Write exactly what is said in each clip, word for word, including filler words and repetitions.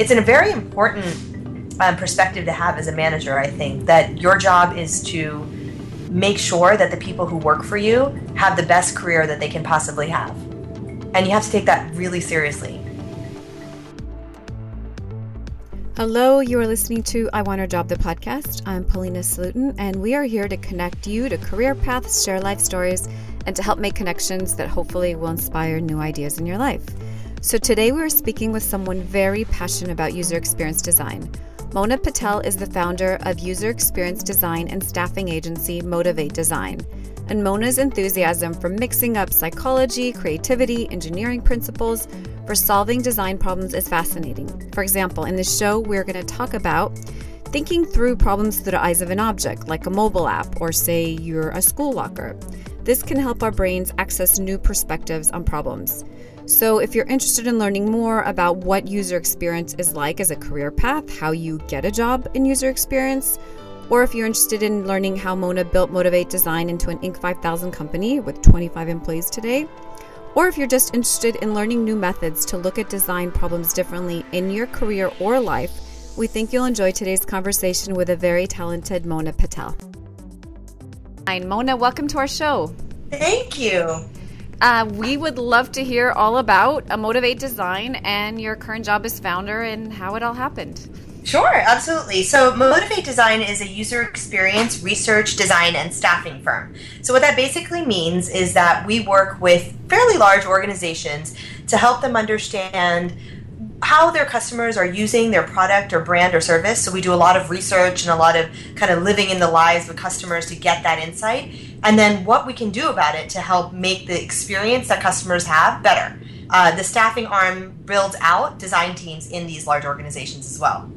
it's a very important um, perspective to have as a manager, I think, that your job is to make sure that the people who work for you have the best career that they can possibly have. And you have to take that really seriously. Hello, you are listening to I Want Her Job, the podcast. I'm Paulina Saluton, and we are here to connect you to career paths, share life stories, and to help make connections that hopefully will inspire new ideas in your life. So today we are speaking with someone very passionate about user experience design. Mona Patel is the founder of user experience design and staffing agency Motivate Design. And Mona's enthusiasm for mixing up psychology, creativity, engineering principles for solving design problems is fascinating. For example, in this show, we're going to talk about thinking through problems through the eyes of an object, like a mobile app, or say you're a school locker. This can help our brains access new perspectives on problems. So if you're interested in learning more about what user experience is like as a career path, how you get a job in user experience, or if you're interested in learning how Mona built Motivate Design into an Inc five thousand company with twenty-five employees today, or if you're just interested in learning new methods to look at design problems differently in your career or life, we think you'll enjoy today's conversation with a very talented Mona Patel. Hi, Mona, welcome to our show. Thank you. Uh, we would love to hear all about a Motivate Design and your current job as founder and how it all happened. Sure, absolutely. So Motivate Design is a user experience research, design, and staffing firm. So what that basically means is that we work with fairly large organizations to help them understand how their customers are using their product or brand or service. So we do a lot of research and a lot of kind of living in the lives with customers to get that insight, and then what we can do about it to help make the experience that customers have better. Uh, the staffing arm builds out design teams in these large organizations as well.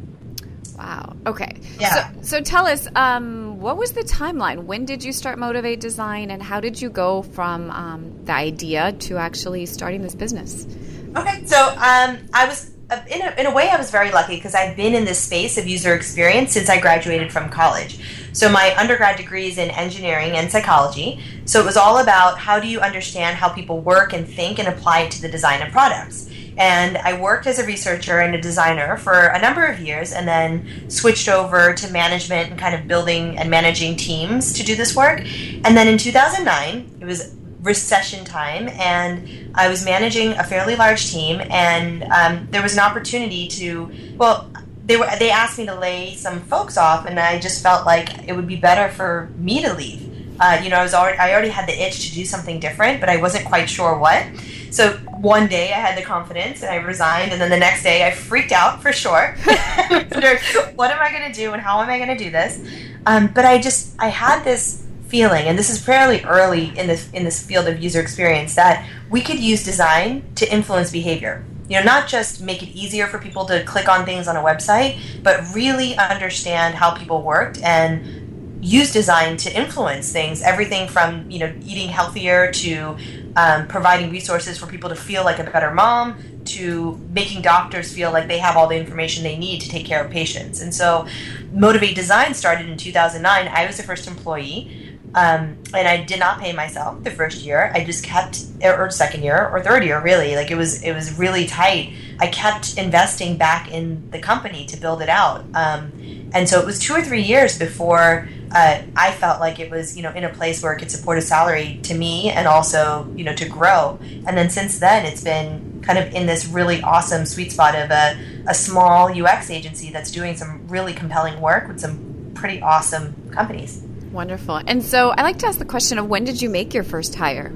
Wow. Okay. Yeah. So, so tell us, um, what was the timeline? When did you start Motivate Design, and how did you go from um, the idea to actually starting this business? Okay. So um, I was, in a, in a way, I was very lucky because I've been in this space of user experience since I graduated from college. So my undergrad degree is in engineering and psychology. So it was all about how do you understand how people work and think and apply it to the design of products. And I worked as a researcher and a designer for a number of years and then switched over to management and kind of building and managing teams to do this work. And then in two thousand nine, it was recession time, and I was managing a fairly large team, and um, there was an opportunity to, well, they were they asked me to lay some folks off, and I just felt like it would be better for me to leave. Uh, you know, I was already, I already had the itch to do something different, but I wasn't quite sure what. So one day I had the confidence and I resigned, and then the next day I freaked out for sure. What am I going to do and how am I going to do this? Um, but I just, I had this feeling, and this is fairly early in this, in this field of user experience, that we could use design to influence behavior. You know, not just make it easier for people to click on things on a website, but really understand how people worked and use design to influence things, everything from, you know, eating healthier to um, providing resources for people to feel like a better mom to making doctors feel like they have all the information they need to take care of patients. And so Motivate Design started in two thousand nine. I was the first employee, um, and I did not pay myself the first year. I just kept, or second year or third year, really. Like it was, it was really tight. I kept investing back in the company to build it out. Um, and so it was two or three years before Uh, I felt like it was, you know, in a place where it could support a salary to me and also, you know, to grow. And then since then, it's been kind of in this really awesome sweet spot of a, a small U X agency that's doing some really compelling work with some pretty awesome companies. Wonderful. And so I like to ask the question of when did you make your first hire?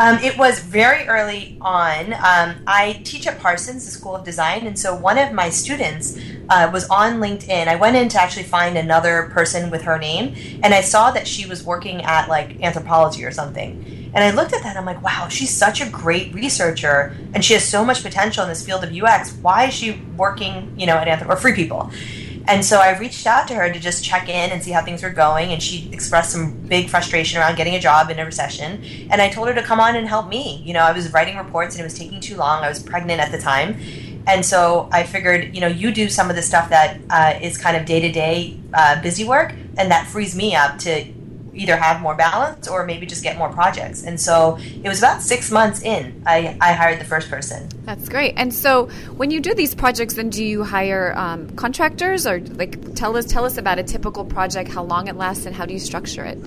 Um, it was very early on. Um, I teach at Parsons, the School of Design, and so one of my students uh, was on LinkedIn. I went in to actually find another person with her name, and I saw that she was working at like anthropology or something. And I looked at that, and I'm like, wow, she's such a great researcher, and she has so much potential in this field of U X. Why is she working, you know, at anthrop or Free People? And so I reached out to her to just check in and see how things were going, and she expressed some big frustration around getting a job in a recession. And I told her to come on and help me. You know, I was writing reports and it was taking too long. I was pregnant at the time. And so I figured, you know, you do some of the stuff that uh, is kind of day-to-day uh, busy work, and that frees me up to either have more balance or maybe just get more projects. And so it was about six months in, I, I hired the first person. That's great. And so when you do these projects, then do you hire um, contractors, or like tell us tell us about a typical project, how long it lasts, and how do you structure it?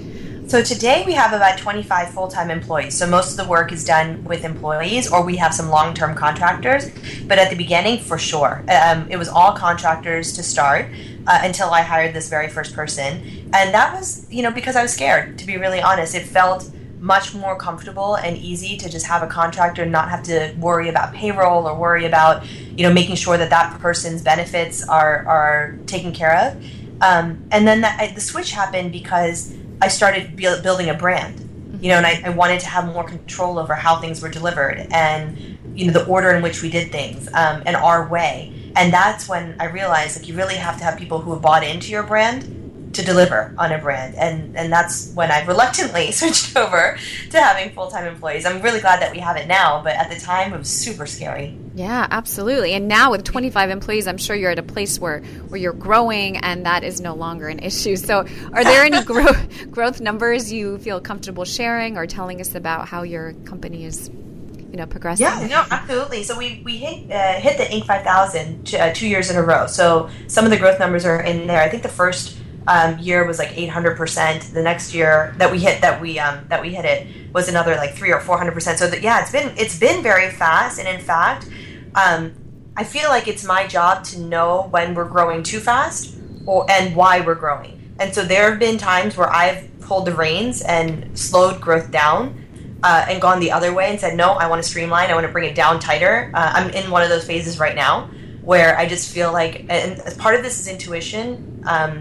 So today we have about twenty-five full-time employees. So most of the work is done with employees, or we have some long-term contractors. But at the beginning, for sure, um, it was all contractors to start uh, until I hired this very first person. And that was, you know, because I was scared, to be really honest. It felt much more comfortable and easy to just have a contractor and not have to worry about payroll or worry about, you know, making sure that that person's benefits are, are taken care of. Um, and then that, the switch happened because I started build, building a brand, you know, and I, I wanted to have more control over how things were delivered and, you know, the order in which we did things um, and our way. And that's when I realized, like, you really have to have people who have bought into your brand to deliver on a brand. And, and that's when I reluctantly switched over to having full-time employees. I'm really glad that we have it now, but at the time it was super scary. Yeah, absolutely. And now with twenty-five employees, I'm sure you're at a place where, where you're growing, and that is no longer an issue. So are there any gro- growth numbers you feel comfortable sharing or telling us about how your company is, you know, progressing? Yeah, no, absolutely. So we, we hit, uh, hit the Inc five thousand t- uh, two years in a row. So some of the growth numbers are in there. I think the first um, year was like eight hundred percent. The next year that we hit that we um, that we hit it was another like three or four hundred percent. So that, yeah, it's been it's been very fast. And in fact, Um, I feel like it's my job to know when we're growing too fast or and why we're growing. And so there have been times where I've pulled the reins and slowed growth down uh, and gone the other way and said, no, I want to streamline. I want to bring it down tighter. Uh, I'm in one of those phases right now where I just feel like, and part of this is intuition, um,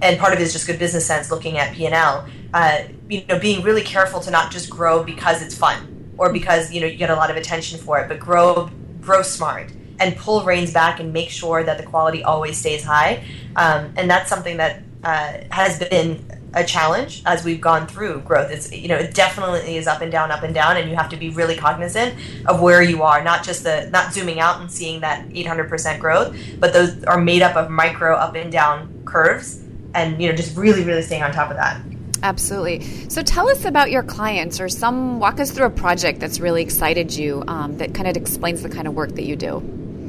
and part of it is just good business sense looking at P and L, uh, you know, being really careful to not just grow because it's fun or because, you know, you get a lot of attention for it, but grow grow smart and pull reins back and make sure that the quality always stays high. Um, and that's something that uh, has been a challenge as we've gone through growth. It's, you know, it definitely is up and down, up and down, and you have to be really cognizant of where you are, not just the, not zooming out and seeing that eight hundred percent growth, but those are made up of micro up and down curves and, you know, just really, really staying on top of that. Absolutely. So tell us about your clients, or some walk us through a project that's really excited you um, that kind of explains the kind of work that you do.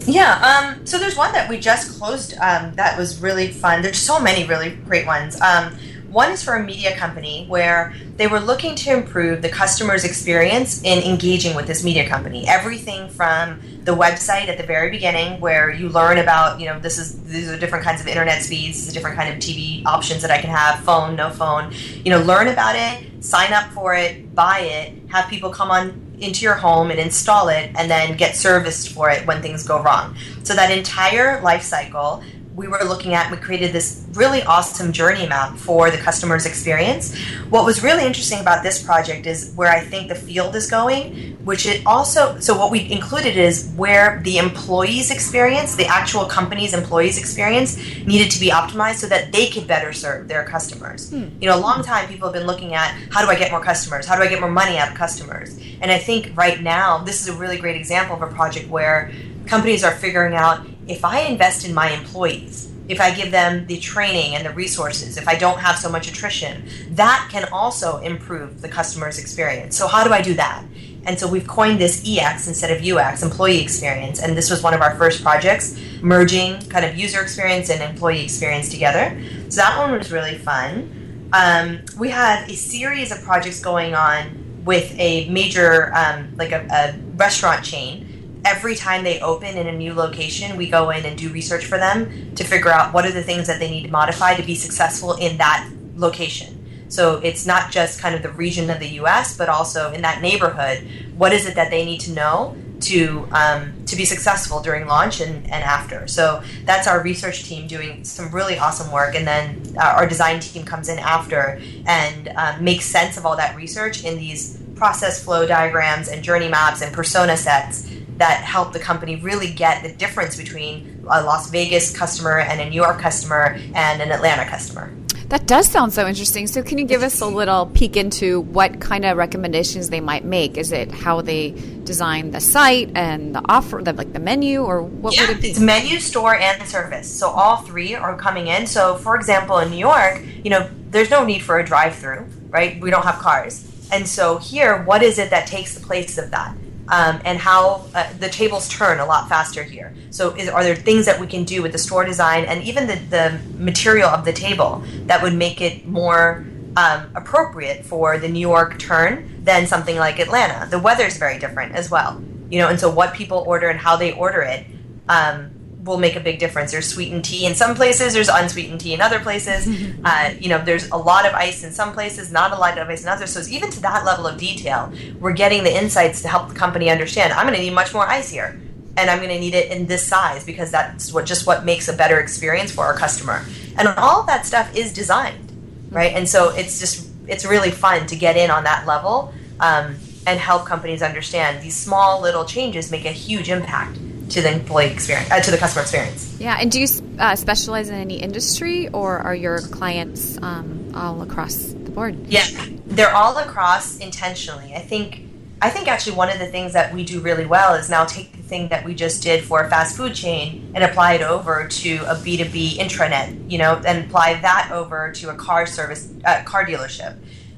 Yeah. Um, so there's one that we just closed um, that was really fun. There's so many really great ones. Um, one is for a media company where they were looking to improve the customer's experience in engaging with this media company. Everything from the website at the very beginning where you learn about, you know, this is these are different kinds of internet speeds, these are different kind of T V options that I can have, phone, no phone, you know, learn about it, sign up for it, buy it, have people come on into your home and install it, and then get serviced for it when things go wrong. So that entire life cycle we were looking at, we created this really awesome journey map for the customer's experience. What was really interesting about this project is where I think the field is going, which it also, so what we included is where the employees' experience, the actual company's employees' experience needed to be optimized so that they could better serve their customers. Hmm. You know, a long time people have been looking at how do I get more customers? How do I get more money out of customers? And I think right now, this is a really great example of a project where companies are figuring out, if I invest in my employees, if I give them the training and the resources, if I don't have so much attrition, that can also improve the customer's experience. So how do I do that? And so we've coined this E X instead of U X, employee experience. And this was one of our first projects, merging kind of user experience and employee experience together. So that one was really fun. Um, we have a series of projects going on with a major, um, like a, a restaurant chain. Every time they open in a new location, we go in and do research for them to figure out what are the things that they need to modify to be successful in that location. So it's not just kind of the region of the U S, but also in that neighborhood, what is it that they need to know to um, to be successful during launch and, and after. So that's our research team doing some really awesome work. And then our design team comes in after and uh, makes sense of all that research in these process flow diagrams and journey maps and persona sets that help the company really get the difference between a Las Vegas customer and a New York customer and an Atlanta customer. That does sound so interesting. So can you give us a little peek into what kind of recommendations they might make? Is it how they design the site and the offer, the, like the menu, or what yeah, would it be? It's menu, store, and service. So all three are coming in. So for example, in New York, you know, there's no need for a drive-through, right? We don't have cars. And so here, what is it that takes the place of that? Um, and how uh, the tables turn a lot faster here. So is, are there things that we can do with the store design and even the, the material of the table that would make it more um, appropriate for the New York turn than something like Atlanta? The weather's very different as well. You know, and so what people order and how they order it um, will make a big difference. There's sweetened tea in some places. There's unsweetened tea in other places. Uh, you know, there's a lot of ice in some places, not a lot of ice in others. So it's even to that level of detail, we're getting the insights to help the company understand, I'm going to need much more ice here, and I'm going to need it in this size because that's what just what makes a better experience for our customer. And all that stuff is designed, right? And so it's just it's really fun to get in on that level um, and help companies understand these small little changes make a huge impact to the employee experience, uh, to the customer experience. Yeah, and do you uh, specialize in any industry, or are your clients um, all across the board? Yeah, they're all across intentionally. I think, I think actually one of the things that we do really well is now take the thing that we just did for a fast food chain and apply it over to a B two B intranet, you know, and apply that over to a car service, uh, car dealership.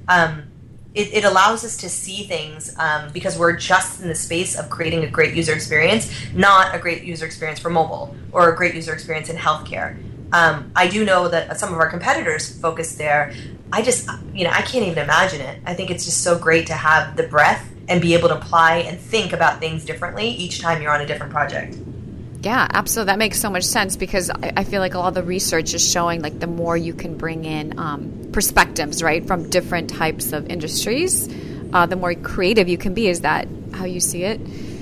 Um, It, it allows us to see things um, because we're just in the space of creating a great user experience, not a great user experience for mobile or a great user experience in healthcare. Um, I do know that some of our competitors focus there. I just, you know, I can't even imagine it. I think it's just so great to have the breadth and be able to apply and think about things differently each time you're on a different project. Yeah, absolutely. That makes so much sense because I, I feel like a lot of the research is showing like the more you can bring in um, perspectives, right, from different types of industries, uh, the more creative you can be. Is that how you see it?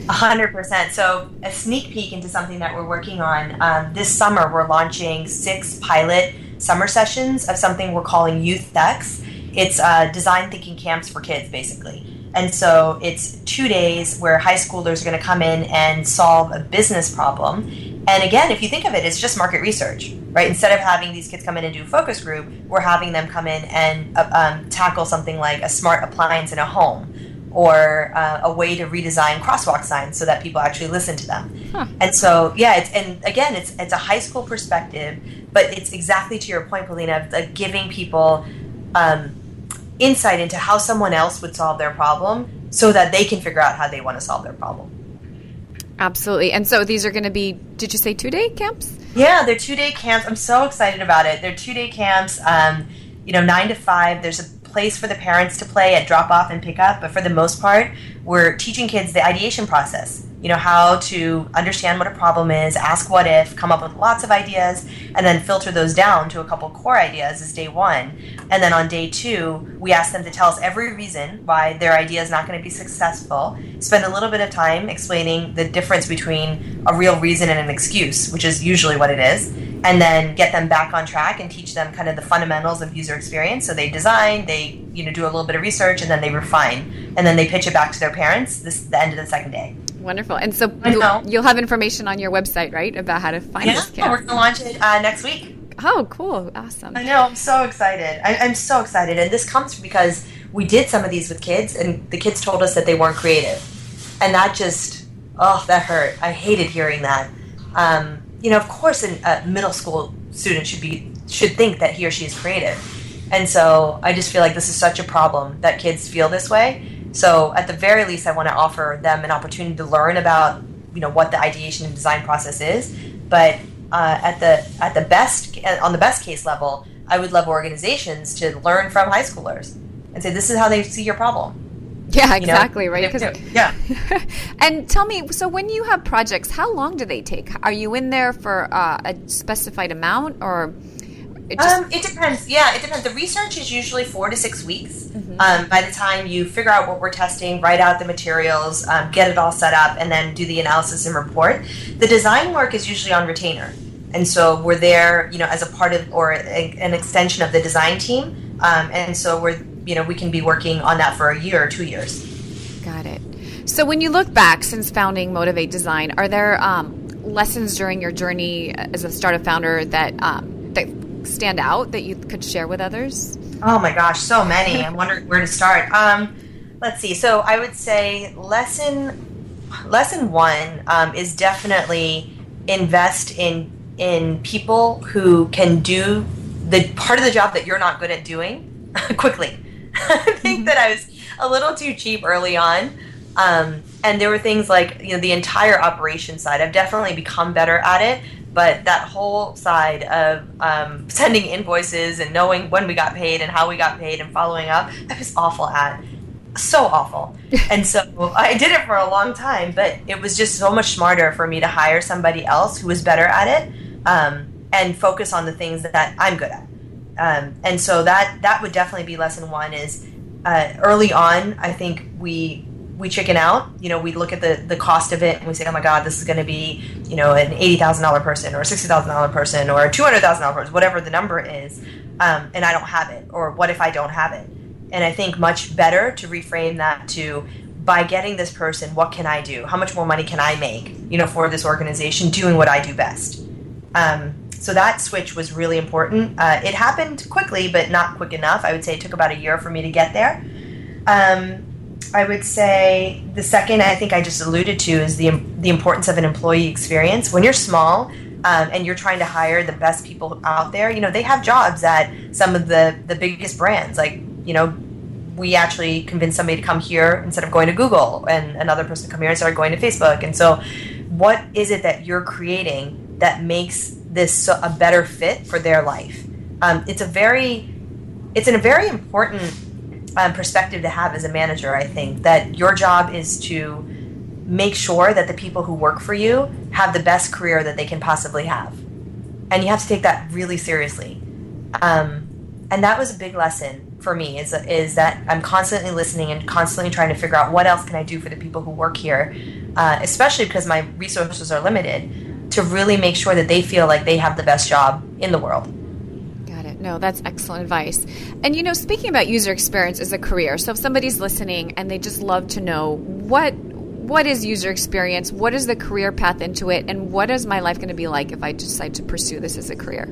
A hundred percent. So a sneak peek into something that we're working on um, this summer, we're launching six pilot summer sessions of something we're calling Youth Dex. It's uh, design thinking camps for kids, basically. And so it's two days where high schoolers are going to come in and solve a business problem. And again, if you think of it, it's just market research, right? Instead of having these kids come in and do a focus group, we're having them come in and uh, um, tackle something like a smart appliance in a home or uh, a way to redesign crosswalk signs so that people actually listen to them. Huh. And so, yeah, it's, and again, it's it's a high school perspective, but it's exactly to your point, Paulina, of like giving people um, – insight into how someone else would solve their problem so that they can figure out how they want to solve their problem. Absolutely. And so these are going to be, did you say two-day camps? Yeah, they're two-day camps. I'm so excited about it. They're two-day camps, um, you know, nine to five. There's a place for the parents to play at drop-off and pick-up. But for the most part, we're teaching kids the ideation process, you know, how to understand what a problem is, ask what if, come up with lots of ideas, and then filter those down to a couple core ideas is day one. And then on day two, we ask them to tell us every reason why their idea is not going to be successful, spend a little bit of time explaining the difference between a real reason and an excuse, which is usually what it is, and then get them back on track and teach them kind of the fundamentals of user experience. So they design, they, you know, do a little bit of research, and then they refine, and then they pitch it back to their parents this the end of the second day. Wonderful. And so you'll, you'll have information on your website, right, about how to find yeah, this camp? Yeah, we're going to launch it uh, next week. Oh, cool. Awesome. I know. I'm so excited. I, I'm so excited. And this comes because we did some of these with kids, and the kids told us that they weren't creative. And that just, oh, that hurt. I hated hearing that. Um, you know, of course, a middle school student should be should think that he or she is creative. And so I just feel like this is such a problem that kids feel this way. So at the very least, I want to offer them an opportunity to learn about, you know, what the ideation and design process is. But uh, at the at the best on the best case level, I would love organizations to learn from high schoolers and say, this is how they see your problem. Yeah, exactly, you know? Right? Cause, yeah. And tell me, so when you have projects, how long do they take? Are you in there for uh, a specified amount or? It, just... um, it depends. Yeah, it depends. The research is usually four to six weeks. Mm-hmm. Um, by the time you figure out what we're testing, write out the materials, um, get it all set up, and then do the analysis and report. The design work is usually on retainer. And so we're there, you know, as a part of or a, an extension of the design team. Um, and so we're, you know, we can be working on that for a year or two years. Got it. So when you look back since founding Motivate Design, are there um, lessons during your journey as a startup founder that um, that stand out that you could share with others? Oh my gosh, so many. I'm wondering where to start. Um, let's see. So I would say lesson lesson one um, is definitely invest in in people who can do the part of the job that you're not good at doing quickly. I think mm-hmm. that I was a little too cheap early on. Um, and there were things like, you know, the entire operation side. I've definitely become better at it. But that whole side of um, sending invoices and knowing when we got paid and how we got paid and following up, I was awful at. So awful. And so I did it for a long time, but it was just so much smarter for me to hire somebody else who was better at it um, and focus on the things that, that I'm good at. Um, and so that that would definitely be lesson one is uh, early on, I think we we chicken out. You know, we look at the, the cost of it and we say, oh my God, this is going to be, you know, an eighty thousand dollars person or a sixty thousand dollars person or a two hundred thousand dollars person, whatever the number is, um, and I don't have it, or what if I don't have it? And I think much better to reframe that to, by getting this person, what can I do? How much more money can I make, you know, for this organization doing what I do best? Um, so that switch was really important. Uh, it happened quickly, but not quick enough. I would say it took about a year for me to get there. Um, I would say the second, I think I just alluded to, is the the importance of an employee experience. When you're small um, and you're trying to hire the best people out there, you know, they have jobs at some of the, the biggest brands. Like, you know, we actually convinced somebody to come here instead of going to Google, and another person to come here and started going to Facebook. And so what is it that you're creating that makes this a better fit for their life? Um, it's a very, it's a very important um, perspective to have as a manager, I think, that your job is to make sure that the people who work for you have the best career that they can possibly have. And you have to take that really seriously. Um, and that was a big lesson for me, is is that I'm constantly listening and constantly trying to figure out what else can I do for the people who work here, uh, especially because my resources are limited, to really make sure that they feel like they have the best job in the world. Got it. No, that's excellent advice. And, you know, speaking about user experience as a career, so if somebody's listening and they just love to know what what is user experience, what is the career path into it, and what is my life going to be like if I decide to pursue this as a career?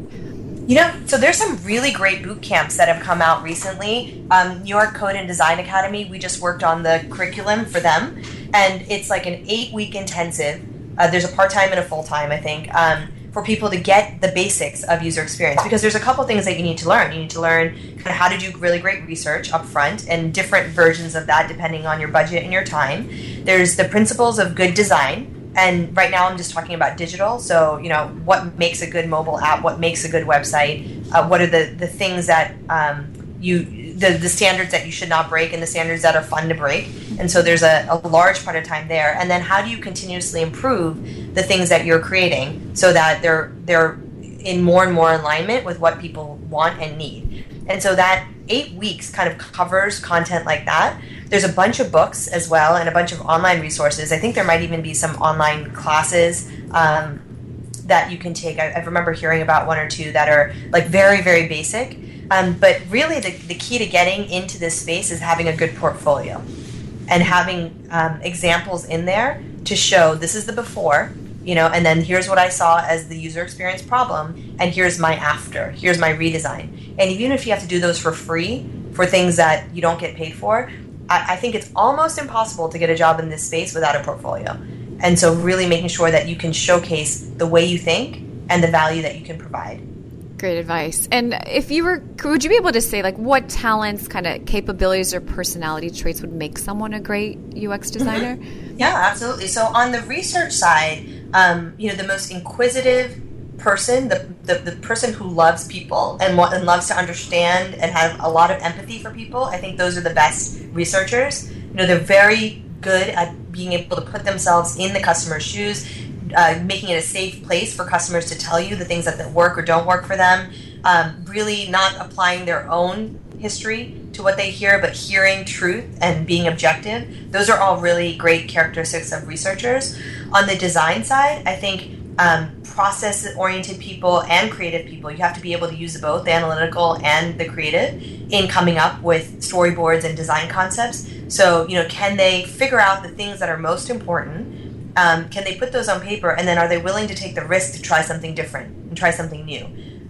You know, so there's some really great boot camps that have come out recently. Um, New York Code and Design Academy, we just worked on the curriculum for them. And it's like an eight-week intensive. Uh, there's a part-time and a full-time, I think, um, for people to get the basics of user experience. Because there's a couple things that you need to learn. You need to learn kind of how to do really great research up front, and different versions of that depending on your budget and your time. There's the principles of good design. And right now I'm just talking about digital. So, you know, what makes a good mobile app? What makes a good website? Uh, what are the, the things that um, you, the, the standards that you should not break, and the standards that are fun to break? And so there's a, a large part of time there. And then how do you continuously improve the things that you're creating so that they're they're in more and more alignment with what people want and need? And so that eight weeks kind of covers content like that. There's a bunch of books as well, and a bunch of online resources. I think there might even be some online classes um, that you can take. I, I remember hearing about one or two that are like very, very basic. Um, but really the, the key to getting into this space is having a good portfolio and having um, examples in there to show this is the before, you know, and then here's what I saw as the user experience problem, and here's my after, here's my redesign. And even if you have to do those for free for things that you don't get paid for, I think it's almost impossible to get a job in this space without a portfolio. And so really making sure that you can showcase the way you think and the value that you can provide. Great advice. And if you were, would you be able to say like what talents, kind of capabilities or personality traits would make someone a great U X designer? Mm-hmm. Yeah, absolutely. So on the research side, um, you know, the most inquisitive person, the, the the person who loves people and, and loves to understand and have a lot of empathy for people, I think those are the best researchers. You know, they're very good at being able to put themselves in the customer's shoes, uh, making it a safe place for customers to tell you the things that, that work or don't work for them, um, really not applying their own history to what they hear, but hearing truth and being objective. Those are all really great characteristics of researchers. On the design side, I think Um, process-oriented people and creative people. You have to be able to use both the analytical and the creative in coming up with storyboards and design concepts. So, you know, can they figure out the things that are most important? Um, can they put those on paper? And then are they willing to take the risk to try something different and try something new?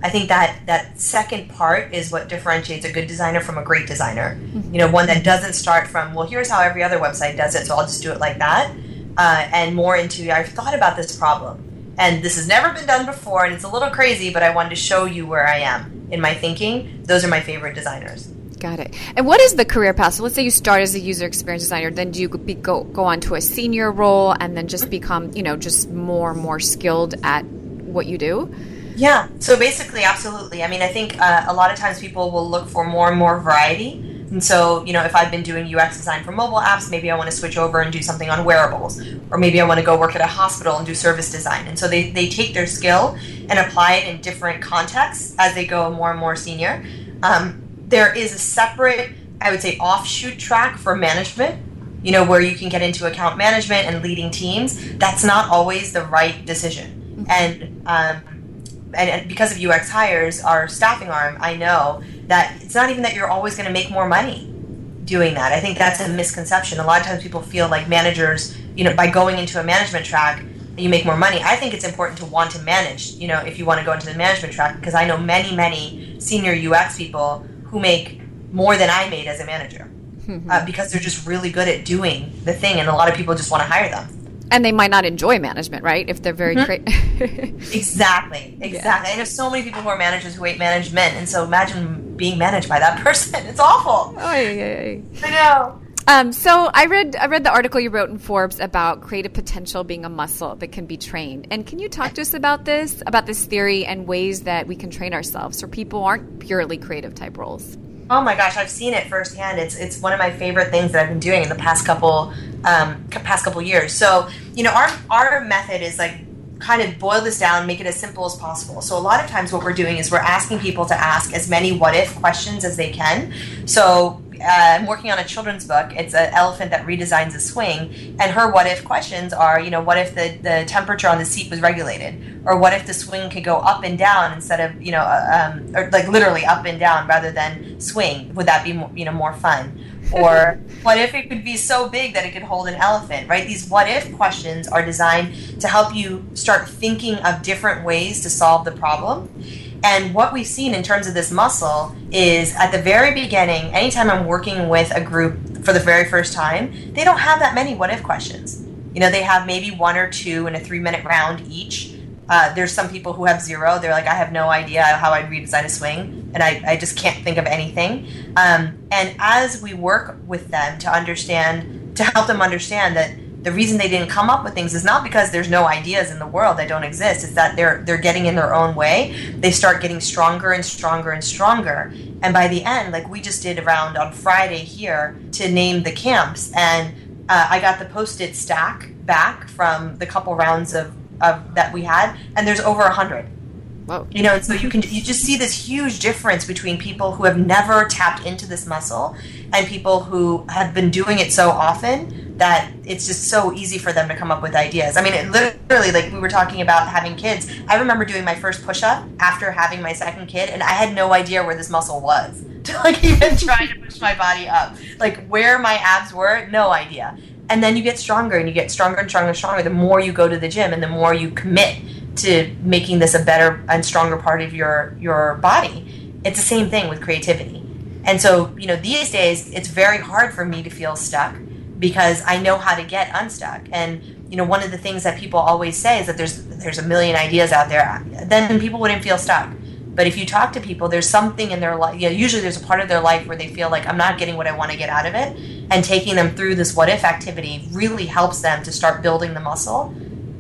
I think that, that second part is what differentiates a good designer from a great designer. Mm-hmm. You know, one that doesn't start from, well, here's how every other website does it, so I'll just do it like that. Uh, and more into, I've thought about this problem, and this has never been done before, and it's a little crazy, but I wanted to show you where I am. in my thinking, those are my favorite designers. Got it. And what is the career path? So let's say you start as a user experience designer, then do you be, go go on to a senior role and then just become, you know, just more and more skilled at what you do? Yeah. So basically, absolutely. I mean, I think uh, a lot of times people will look for more and more variety. And so, you know, if I've been doing U X design for mobile apps, maybe I want to switch over and do something on wearables. Or maybe I want to go work at a hospital and do service design. And so they, they take their skill and apply it in different contexts as they go more and more senior. Um, there is a separate, I would say, offshoot track for management, you know, where you can get into account management and leading teams. That's not always the right decision. And um, and because of U X hires, our staffing arm, I know that it's not even that you're always going to make more money doing that. I think that's a misconception. A lot of times people feel like managers, you know, by going into a management track, you make more money. I think it's important to want to manage, you know, if you want to go into the management track, because I know many, many senior U X people who make more than I made as a manager uh, because they're just really good at doing the thing, and a lot of people just want to hire them. And they might not enjoy management, right? If they're very mm-hmm. creative. Exactly. Exactly. Yeah. I know so many people who are managers who hate management. And so imagine being managed by that person. It's awful. Oy, oy, oy. I know. Um, so I read I read the article you wrote in Forbes about creative potential being a muscle that can be trained. And can you talk to us about this, about this theory and ways that we can train ourselves so people aren't purely creative type roles? Oh my gosh, I've seen it firsthand. It's it's one of my favorite things that I've been doing in the past couple um, past couple years. So, you know, our our method is like kind of boil this down, make it as simple as possible. So a lot of times what we're doing is we're asking people to ask as many what-if questions as they can. So uh, I'm working on a children's book. It's an elephant that redesigns a swing. And her what-if questions are, you know, what if the, the temperature on the seat was regulated? Or what if the swing could go up and down instead of, you know, um, or like literally up and down rather than swing? Would that be, more, you know, more fun? Or what if it could be so big that it could hold an elephant, right? These what-if questions are designed to help you start thinking of different ways to solve the problem. And what we've seen in terms of this muscle is at the very beginning, anytime I'm working with a group for the very first time, they don't have that many what-if questions. You know, they have maybe one or two in a three-minute round each. Uh, there's some people who have zero. They're like, I have no idea how I'd redesign a swing, and I, I just can't think of anything. Um, and as we work with them to understand, to help them understand that the reason they didn't come up with things is not because there's no ideas in the world that don't exist. It's that they're they're getting in their own way. They start getting stronger and stronger and stronger. And by the end, like we just did a round on Friday here to name the camps, and uh, I got the Post-it stack back from the couple rounds of Of, that we had, and there's over a hundred. Wow. You know, and so you can you just see this huge difference between people who have never tapped into this muscle and people who have been doing it so often that it's just so easy for them to come up with ideas. I mean, it literally, like we were talking about having kids. I remember doing my first push-up after having my second kid, and I had no idea where this muscle was to like even try to push my body up. Like where my abs were, no idea. And then you get stronger and you get stronger and stronger and stronger the more you go to the gym and the more you commit to making this a better and stronger part of your, your body. It's the same thing with creativity. And so, you know, these days it's very hard for me to feel stuck because I know how to get unstuck. And, you know, one of the things that people always say is that there's there's a million ideas out there. Then people wouldn't feel stuck. But if you talk to people, there's something in their life, you know, usually there's a part of their life where they feel like I'm not getting what I want to get out of it. And taking them through this what-if activity really helps them to start building the muscle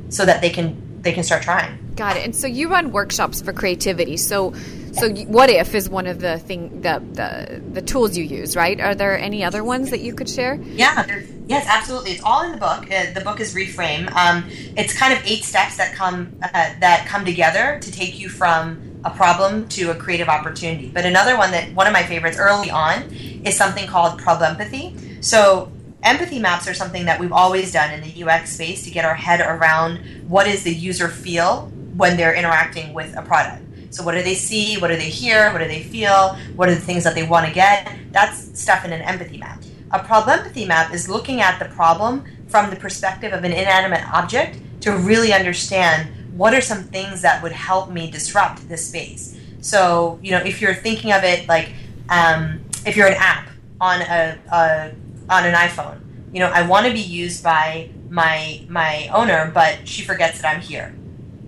so that they can they can start trying. Got it. And so you run workshops for creativity. So so what if is one of the thing the the, the tools you use, right? Are there any other ones that you could share? Yeah. Yes, absolutely. It's all in the book. Uh, the book is Reframe. Um, it's kind of eight steps that come uh, that come together to take you from a problem to a creative opportunity. But another one that one of my favorites early on is something called problem-empathy. So empathy maps are something that we've always done in the U X space to get our head around what does the user feel when they're interacting with a product. So what do they see? What do they hear? What do they feel? What are the things that they want to get? That's stuff in an empathy map. A problem empathy map is looking at the problem from the perspective of an inanimate object to really understand what are some things that would help me disrupt this space. So, you know, if you're thinking of it like um, if you're an app on a, a on an iPhone. You know, I want to be used by my my owner, but she forgets that I'm here.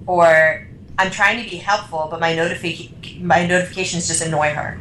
Or I'm trying to be helpful, but my notification my notifications just annoy her.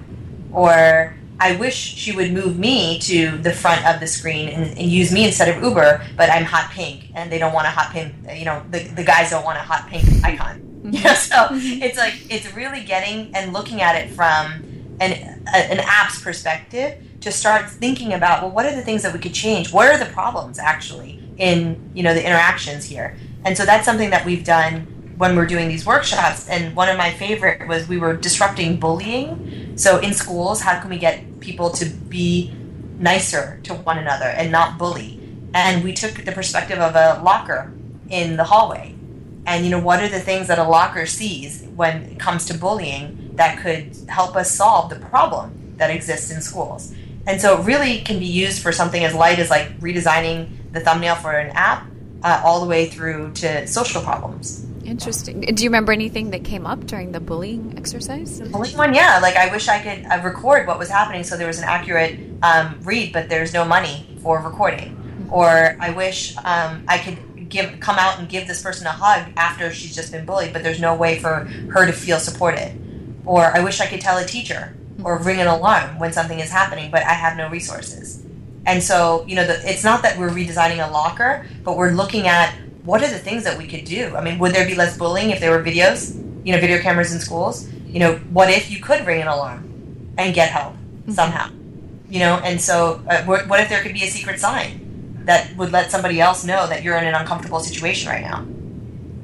Or I wish she would move me to the front of the screen and, and use me instead of Uber, but I'm hot pink, and they don't want a hot pink, you know, the, the guys don't want a hot pink icon. Yeah, so it's like, it's really getting and looking at it from an, a, an app's perspective to start thinking about, well, what are the things that we could change? What are the problems actually in, you know, the interactions here? And so that's something that we've done when we're doing these workshops. And one of my favorite was we were disrupting bullying. So in schools, how can we get people to be nicer to one another and not bully? And we took the perspective of a locker in the hallway. And, you know, what are the things that a locker sees when it comes to bullying that could help us solve the problem that exists in schools? And so it really can be used for something as light as like redesigning the thumbnail for an app uh, all the way through to social problems. Interesting. Do you remember anything that came up during the bullying exercise? The bullying one, yeah. Like, I wish I could uh, record what was happening so there was an accurate um, read, but there's no money for recording. Mm-hmm. Or I wish um, I could... Give, come out and give this person a hug after she's just been bullied, but there's no way for her to feel supported. Or I wish I could tell a teacher or ring an alarm when something is happening, but I have no resources. And so, you know, the, it's not that we're redesigning a locker, but we're looking at what are the things that we could do. I mean, would there be less bullying if there were videos, you know, video cameras in schools? You know, what if you could ring an alarm and get help somehow? You know, and so uh, what if there could be a secret sign that would let somebody else know that you're in an uncomfortable situation right now?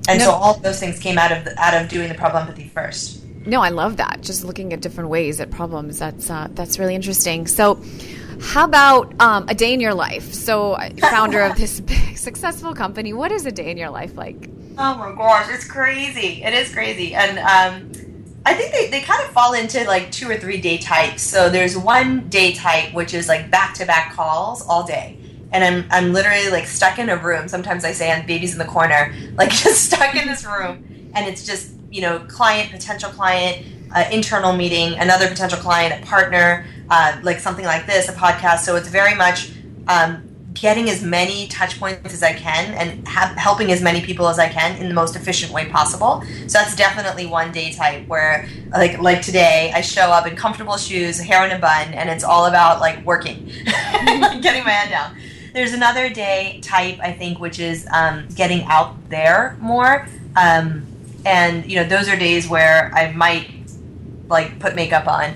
And no. so all of those things came out of the, out of doing the problem empathy first. No, I love that. Just looking at different ways at problems. That's uh, that's really interesting. So how about um, a day in your life? So founder of this big, successful company, what is a day in your life like? Oh my gosh, it's crazy. It is crazy. And um, I think they, they kind of fall into like two or three day types. So there's one day type, which is like back-to-back calls all day. And I'm I'm literally like stuck in a room. Sometimes I say I'm babies in the corner, like just stuck in this room. And it's just, you know, client, potential client, uh, internal meeting, another potential client, a partner, uh, like something like this, a podcast. So it's very much um, getting as many touch points as I can and ha- helping as many people as I can in the most efficient way possible. So that's definitely one day type where like like today I show up in comfortable shoes, hair in a bun, and it's all about like working, like getting my head down. There's another day type, I think, which is um, getting out there more. Um, and, you know, those are days where I might, like, put makeup on,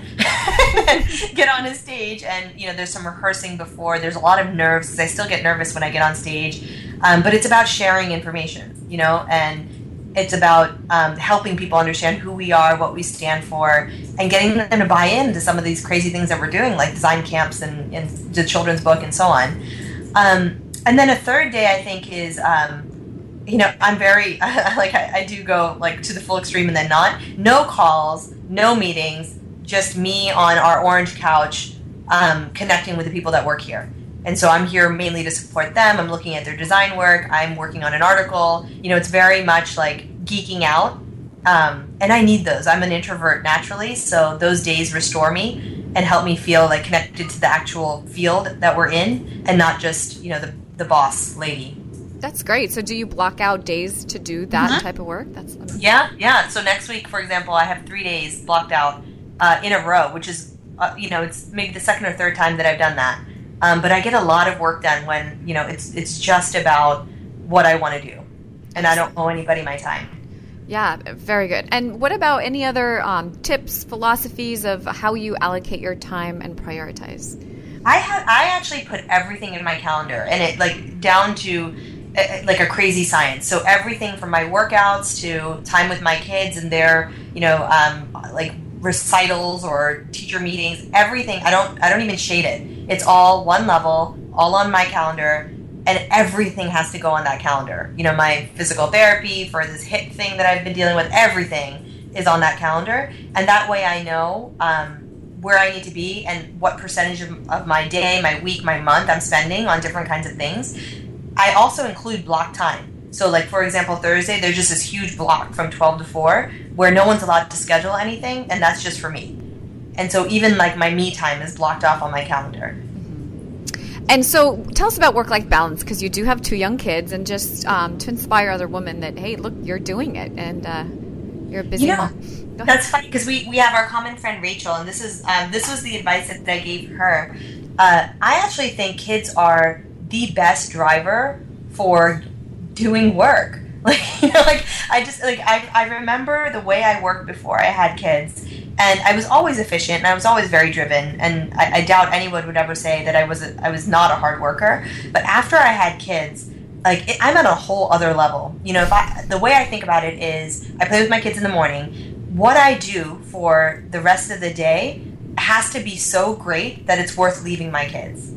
get on a stage. And, you know, there's some rehearsing before. There's a lot of nerves because I still get nervous when I get on stage. Um, but it's about sharing information, you know, and it's about um, helping people understand who we are, what we stand for, and getting them to buy into some of these crazy things that we're doing, like design camps and, and the children's book and so on. Um, and then a third day, I think, is, um, you know, I'm very, like, I, I do go, like, to the full extreme and then not. No calls, no meetings, just me on our orange couch um, connecting with the people that work here. And so I'm here mainly to support them. I'm looking at their design work. I'm working on an article. You know, it's very much, like, geeking out. Um, and I need those. I'm an introvert naturally, so those days restore me and help me feel like connected to the actual field that we're in and not just, you know, the, the boss lady. That's great. So do you block out days to do that mm-hmm. type of work? That's amazing. Yeah, yeah. So next week, for example, I have three days blocked out uh, in a row, which is, uh, you know, it's maybe the second or third time that I've done that. Um, but I get a lot of work done when, you know, it's it's just about what I want to do. And I don't owe anybody my time. Yeah, very good. And what about any other um, tips, philosophies of how you allocate your time and prioritize? I have I actually put everything in my calendar, and it like down to uh, like a crazy science. So everything from my workouts to time with my kids and their you know um, like recitals or teacher meetings, everything. I don't I don't even shade it. It's all one level, all on my calendar. And everything has to go on that calendar. You know, my physical therapy for this hip thing that I've been dealing with, everything is on that calendar. And that way I know um, where I need to be and what percentage of, of my day, my week, my month I'm spending on different kinds of things. I also include block time. So like, for example, Thursday, there's just this huge block from twelve to four where no one's allowed to schedule anything. And that's just for me. And so even like my me time is blocked off on my calendar. And so tell us about work-life balance, because you do have two young kids, and just um, to inspire other women that, hey, look, you're doing it. And uh, You're a busy you know, mom. That's funny because we, we have our common friend Rachel, and this is um, this was the advice that I gave her. Uh, I actually think kids are the best driver for doing work. Like, you know, like I just like I I remember the way I worked before I had kids, and I was always efficient and I was always very driven, and I, I doubt anyone would ever say that I was a, I was not a hard worker. But after I had kids, like it, I'm on a whole other level. You know, if I, the way I think about it is I play with my kids in the morning. What I do for the rest of the day has to be so great that it's worth leaving my kids.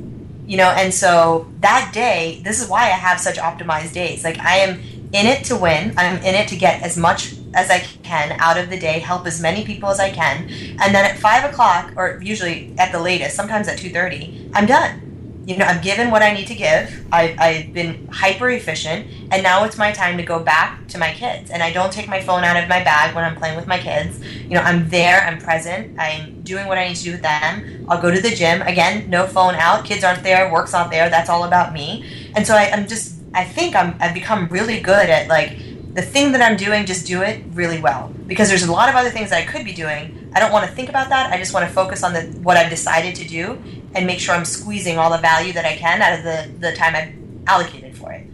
You know, and so that day, this is why I have such optimized days. Like I am in it to win. I'm in it to get as much as I can out of the day, help as many people as I can. And then at five o'clock, or usually at the latest, sometimes at two thirty, I'm done. You know, I've given what I need to give. I, I've been hyper-efficient. And now it's my time to go back to my kids. And I don't take my phone out of my bag when I'm playing with my kids. You know, I'm there. I'm present. I'm doing what I need to do with them. I'll go to the gym. Again, no phone out. Kids aren't there. Work's not there. That's all about me. And so I, I'm just, I think I'm, I've become really good at, like, the thing that I'm doing, just do it really well. Because there's a lot of other things that I could be doing. I don't want to think about that. I just want to focus on the what I've decided to do and make sure I'm squeezing all the value that I can out of the, the time I've allocated for it.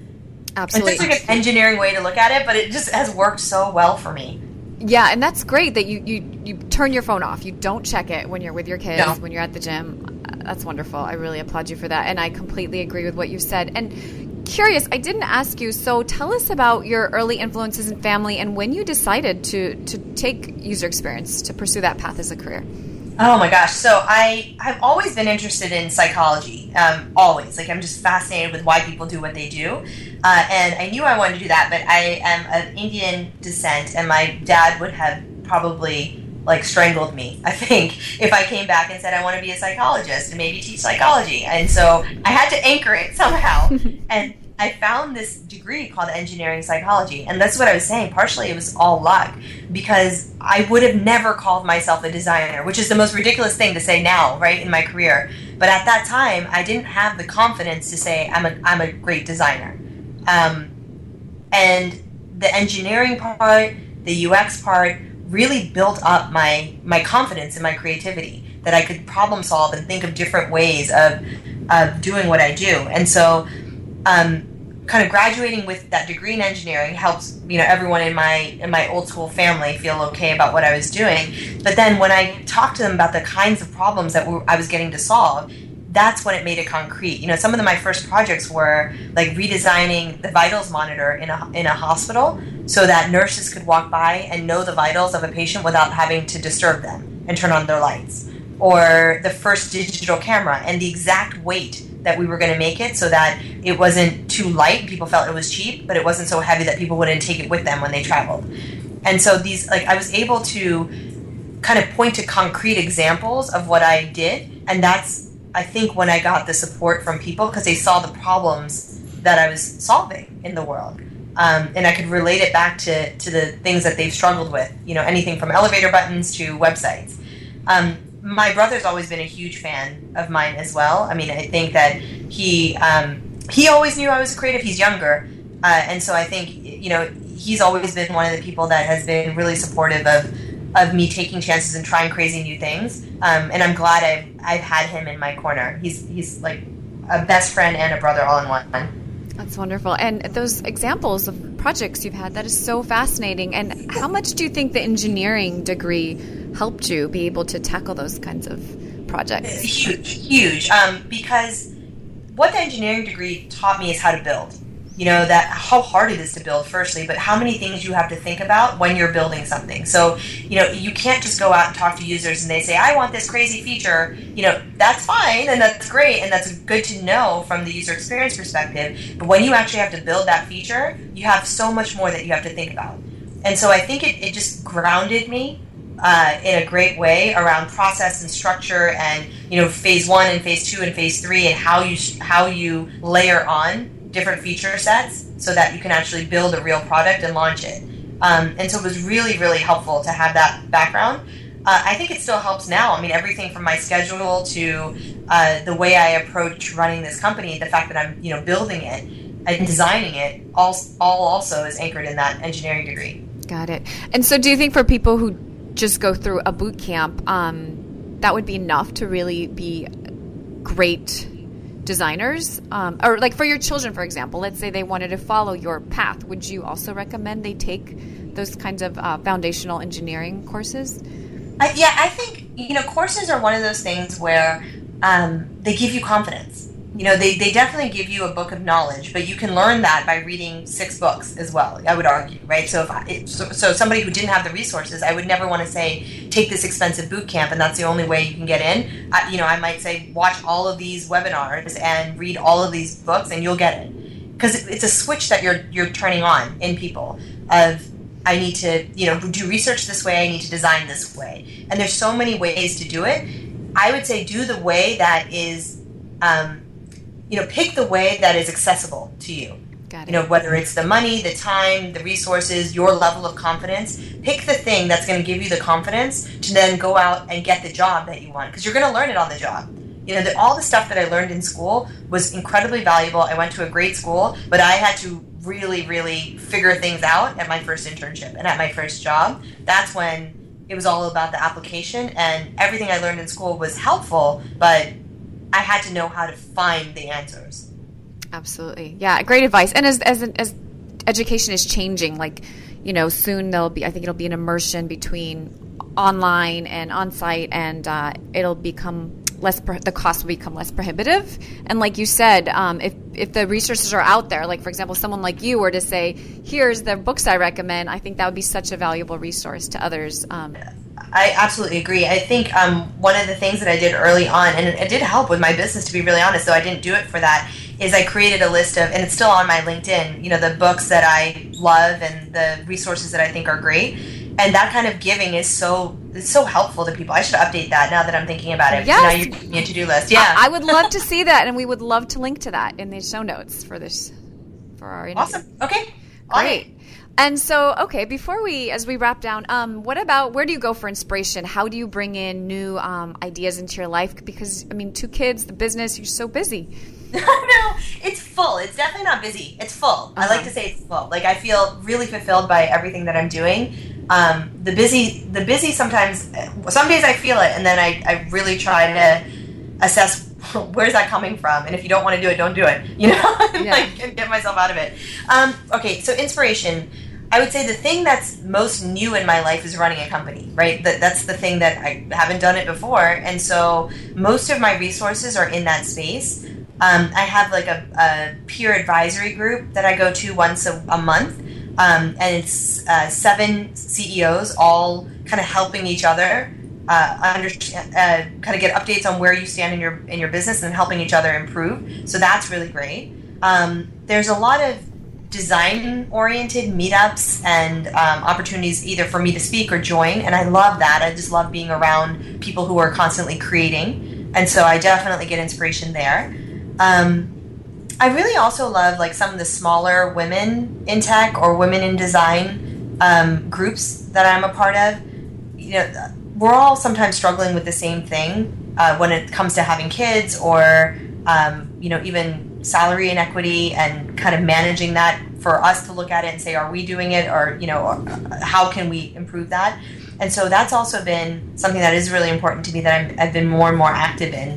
Absolutely. It's like an engineering way to look at it, but it just has worked so well for me. Yeah, and that's great that you, you, you turn your phone off. You don't check it when you're with your kids, no. when you're at the gym. That's wonderful. I really applaud you for that, and I completely agree with what you said. And curious, I didn't ask you, so tell us about your early influences in family and when you decided to, to take user experience, to pursue that path as a career. Oh my gosh. So I, I've always been interested in psychology, um, always. Like I'm just fascinated with why people do what they do. Uh, and I knew I wanted to do that, but I am of Indian descent, and my dad would have probably like strangled me, I think, if I came back and said I want to be a psychologist and maybe teach psychology. And so I had to anchor it somehow. And I found this degree called engineering psychology. And that's what I was saying. Partially, it was all luck, because I would have never called myself a designer, which is the most ridiculous thing to say now, right, in my career. But at that time, I didn't have the confidence to say I'm a, I'm a great designer. Um, and the engineering part, the U X part, really built up my, my confidence and my creativity, that I could problem solve and think of different ways of, of doing what I do. And so um, kind of graduating with that degree in engineering helps, you know, everyone in my in my old school family feel okay about what I was doing. But then when I talked to them about the kinds of problems that we, I was getting to solve, that's when it made it concrete. You know, some of the, my first projects were like redesigning the vitals monitor in a, in a hospital so that nurses could walk by and know the vitals of a patient without having to disturb them and turn on their lights. Or the first digital camera and the exact weight that we were going to make it so that it wasn't too light. People felt it was cheap, but it wasn't so heavy that people wouldn't take it with them when they traveled. And so these, like, I was able to kind of point to concrete examples of what I did. And that's, I think, when I got the support from people, because they saw the problems that I was solving in the world. Um, and I could relate it back to, to the things that they've struggled with, you know, anything from elevator buttons to websites. Um, my brother's always been a huge fan of mine as well. I mean, I think that he, um, he always knew I was creative. He's younger. Uh, and so I think, you know, he's always been one of the people that has been really supportive of, of me taking chances and trying crazy new things. Um, and I'm glad I've, I've had him in my corner. He's, he's like a best friend and a brother all in one. That's wonderful. And those examples of projects you've had, that is so fascinating. And how much do you think the engineering degree helped you be able to tackle those kinds of projects? Huge, huge. Um, because what the engineering degree taught me is how to build. You know, that how hard it is to build, firstly, but how many things you have to think about when you're building something. So, you know, you can't just go out and talk to users and they say, I want this crazy feature. You know, that's fine, and that's great, and that's good to know from the user experience perspective. But when you actually have to build that feature, you have so much more that you have to think about. And so I think it, it just grounded me uh, in a great way around process and structure and, you know, phase one and phase two and phase three, and how you how you layer on different feature sets so that you can actually build a real product and launch it. Um, and so it was really, really helpful to have that background. Uh, I think it still helps now. I mean, everything from my schedule to uh, the way I approach running this company, the fact that I'm, you know, building it and designing it, all, all also is anchored in that engineering degree. Got it. And so do you think for people who just go through a boot camp, um, that would be enough to really be great designers? Um, or like for your children, for example, let's say they wanted to follow your path. Would you also recommend they take those kinds of uh, foundational engineering courses? Uh, yeah, I think, you know, courses are one of those things where um, they give you confidence. You know, they, they definitely give you a book of knowledge, but you can learn that by reading six books as well, I would argue, right? So if I, so, so somebody who didn't have the resources, I would never want to say, take this expensive boot camp and that's the only way you can get in. I, you know, I might say, watch all of these webinars and read all of these books and you'll get it. Because it's a switch that you're you're turning on in people of, I need to, you know, do research this way, I need to design this way. And there's so many ways to do it. I would say do the way that is... Um, You know, pick the way that is accessible to you. Got it. You know, whether it's the money, the time, the resources, your level of confidence, pick the thing that's going to give you the confidence to then go out and get the job that you want, because you're going to learn it on the job. You know, the, all the stuff that I learned in school was incredibly valuable. I went to a great school, but I had to really, really figure things out at my first internship and at my first job. That's when it was all about the application, and everything I learned in school was helpful, but I had to know how to find the answers. Absolutely. Yeah, great advice. And as as as education is changing, like, you know, soon there'll be, I think it'll be an immersion between online and on-site, and uh, it'll become less, the cost will become less prohibitive. And like you said, um, if, if the resources are out there, like, for example, someone like you were to say, here's the books I recommend, I think that would be such a valuable resource to others. Um, yeah. I absolutely agree. I think um, one of the things that I did early on, and it did help with my business, to be really honest, though I didn't do it for that, is I created a list of, and it's still on my LinkedIn, you know, the books that I love and the resources that I think are great. And that kind of giving is so it's so helpful to people. I should update that now that I'm thinking about it. Yes. Now you're giving me a to-do list. Yeah, I, I would love to see that, and we would love to link to that in the show notes for this, for our interview. Awesome. Okay. Great. And so, okay, before we, as we wrap down, um, what about, where do you go for inspiration? How do you bring in new um, ideas into your life? Because, I mean, two kids, the business, you're so busy. No, it's full. It's definitely not busy. It's full. Mm-hmm. I like to say it's full. Like, I feel really fulfilled by everything that I'm doing. Um, the busy, the busy sometimes, some days I feel it, and then I, I really try to assess where's that coming from? And if you don't want to do it, don't do it, you know, and, yeah. like, and get myself out of it. Um, okay, so inspiration. I would say the thing that's most new in my life is running a company, right? That, that's the thing that I haven't done it before. And so most of my resources are in that space. Um, I have like a, a peer advisory group that I go to once a, a month. Um, and it's uh, seven C E Os all kind of helping each other. Uh, understand, uh, kind of get updates on where you stand in your in your business and helping each other improve. So that's really great. Um, there's a lot of design-oriented meetups and um, opportunities either for me to speak or join, and I love that. I just love being around people who are constantly creating, and so I definitely get inspiration there. Um, I really also love like some of the smaller women in tech or women in design um, groups that I'm a part of. You know, we're all sometimes struggling with the same thing uh, when it comes to having kids or, um, you know, even salary inequity and kind of managing that for us to look at it and say, are we doing it? Or, you know, or how can we improve that? And so that's also been something that is really important to me that I'm, I've been more and more active in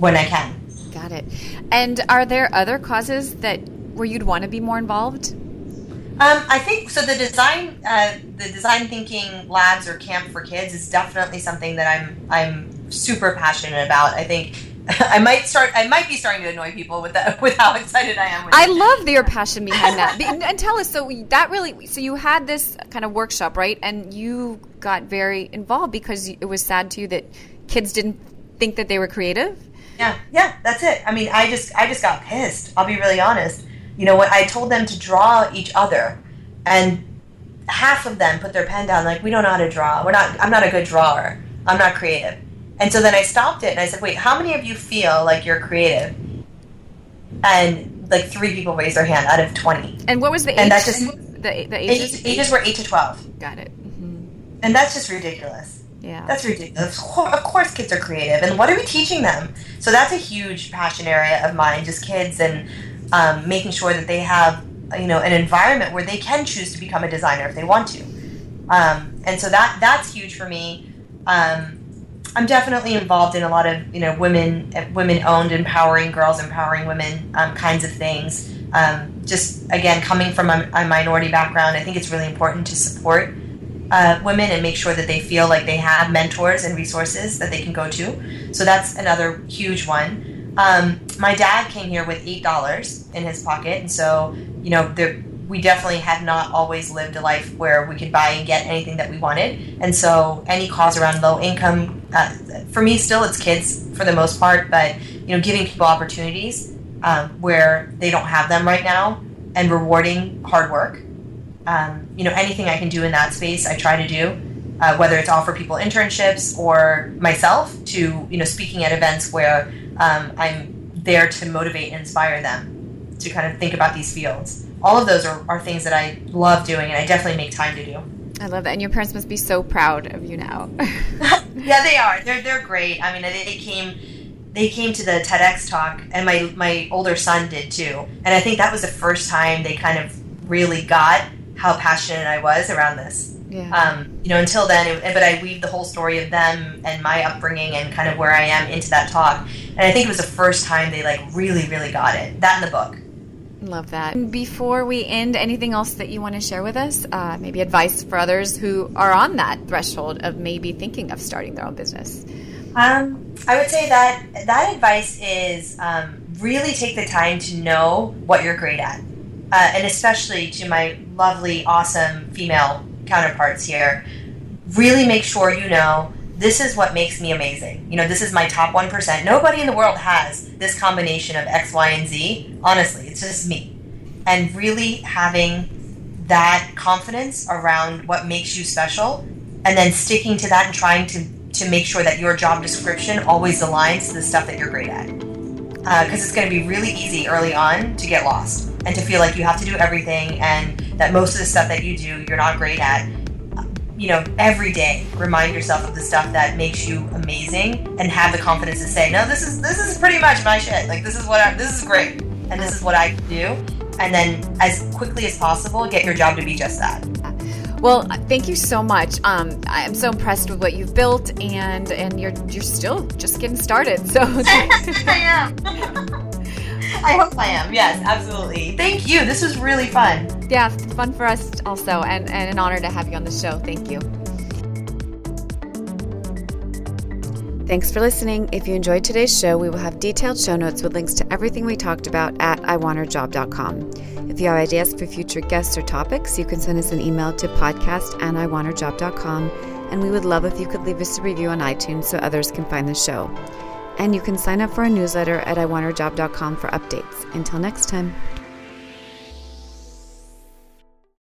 when I can. Got it. And are there other causes that where you'd want to be more involved? Um, I think so. The design, uh, the design thinking labs or camp for kids is definitely something that I'm I'm super passionate about. I think I might start. I might be starting to annoy people with that, with how excited I am. With I it. love your passion behind that. And, and tell us, so that really, so you had this kind of workshop, right? And you got very involved because it was sad to you that kids didn't think that they were creative. Yeah, yeah, that's it. I mean, I just I just got pissed. I'll be really honest. You know, what I told them to draw each other, and half of them put their pen down like, we don't know how to draw. We're not. I'm not a good drawer. I'm not creative. And so then I stopped it, and I said, wait, how many of you feel like you're creative? And like three people raised their hand out of twenty. And what was the age? And that just the, the ages? ages? Ages were eight to twelve. Got it. Mm-hmm. And that's just ridiculous. Yeah. That's ridiculous. Of course kids are creative. And what are we teaching them? So that's a huge passion area of mine, just kids and... Um, making sure that they have you know, an environment where they can choose to become a designer if they want to. Um, and so that that's huge for me. Um, I'm definitely involved in a lot of, you know, women, women-owned, empowering girls, empowering women um, kinds of things. Um, just, again, coming from a, a minority background, I think it's really important to support uh, women and make sure that they feel like they have mentors and resources that they can go to. So that's another huge one. Um, my dad came here with eight dollars in his pocket, and so, you know, there, we definitely had not always lived a life where we could buy and get anything that we wanted. And so any cause around low income, uh, for me still it's kids for the most part, but, you know, giving people opportunities um, where they don't have them right now and rewarding hard work. Um, you know, anything I can do in that space, I try to do, uh, whether it's offer people internships or myself to, you know, speaking at events where um, I'm there to motivate and inspire them to kind of think about these fields. All of those are, are things that I love doing, and I definitely make time to do. I love that. And your parents must be so proud of you now. Yeah, they are. They're they're great. I mean, they, they came they came to the TEDx talk, and my, my older son did too. And I think that was the first time they kind of really got how passionate I was around this. Yeah. Um, you know, until then, it, but I weaved the whole story of them and my upbringing and kind of where I am into that talk. And I think it was the first time they like really, really got it. That in the book. Love that. Before we end, anything else that you want to share with us? Uh, maybe advice for others who are on that threshold of maybe thinking of starting their own business? Um, I would say that that advice is um, really take the time to know what you're great at. Uh, and especially to my lovely, awesome female counterparts here, really make sure you know this is what makes me amazing. You know, this is my top one percent. Nobody in the world has this combination of X, Y, and Z. Honestly, it's just me. And really having that confidence around what makes you special and then sticking to that and trying to, to make sure that your job description always aligns to the stuff that you're great at. Because uh, it's going to be really easy early on to get lost and to feel like you have to do everything and that most of the stuff that you do, you're not great at. You know, every day, remind yourself of the stuff that makes you amazing, and have the confidence to say, "No, this is this is pretty much my shit. Like, this is what I, this is great, and this is what I do." And then, as quickly as possible, get your job to be just that. Well, thank you so much. Um, I'm so impressed with what you've built, and and you're you're still just getting started. So I am. I hope I am. Yes, absolutely. Thank you. This was really fun. Yeah, fun for us also, and, and an honor to have you on the show. Thank you. Thanks for listening. If you enjoyed today's show, we will have detailed show notes with links to everything we talked about at i want her job dot com. If you have ideas for future guests or topics, you can send us an email to podcast at i want her job dot com, and we would love if you could leave us a review on iTunes so others can find the show. And you can sign up for our newsletter at i want her job dot com for updates. Until next time.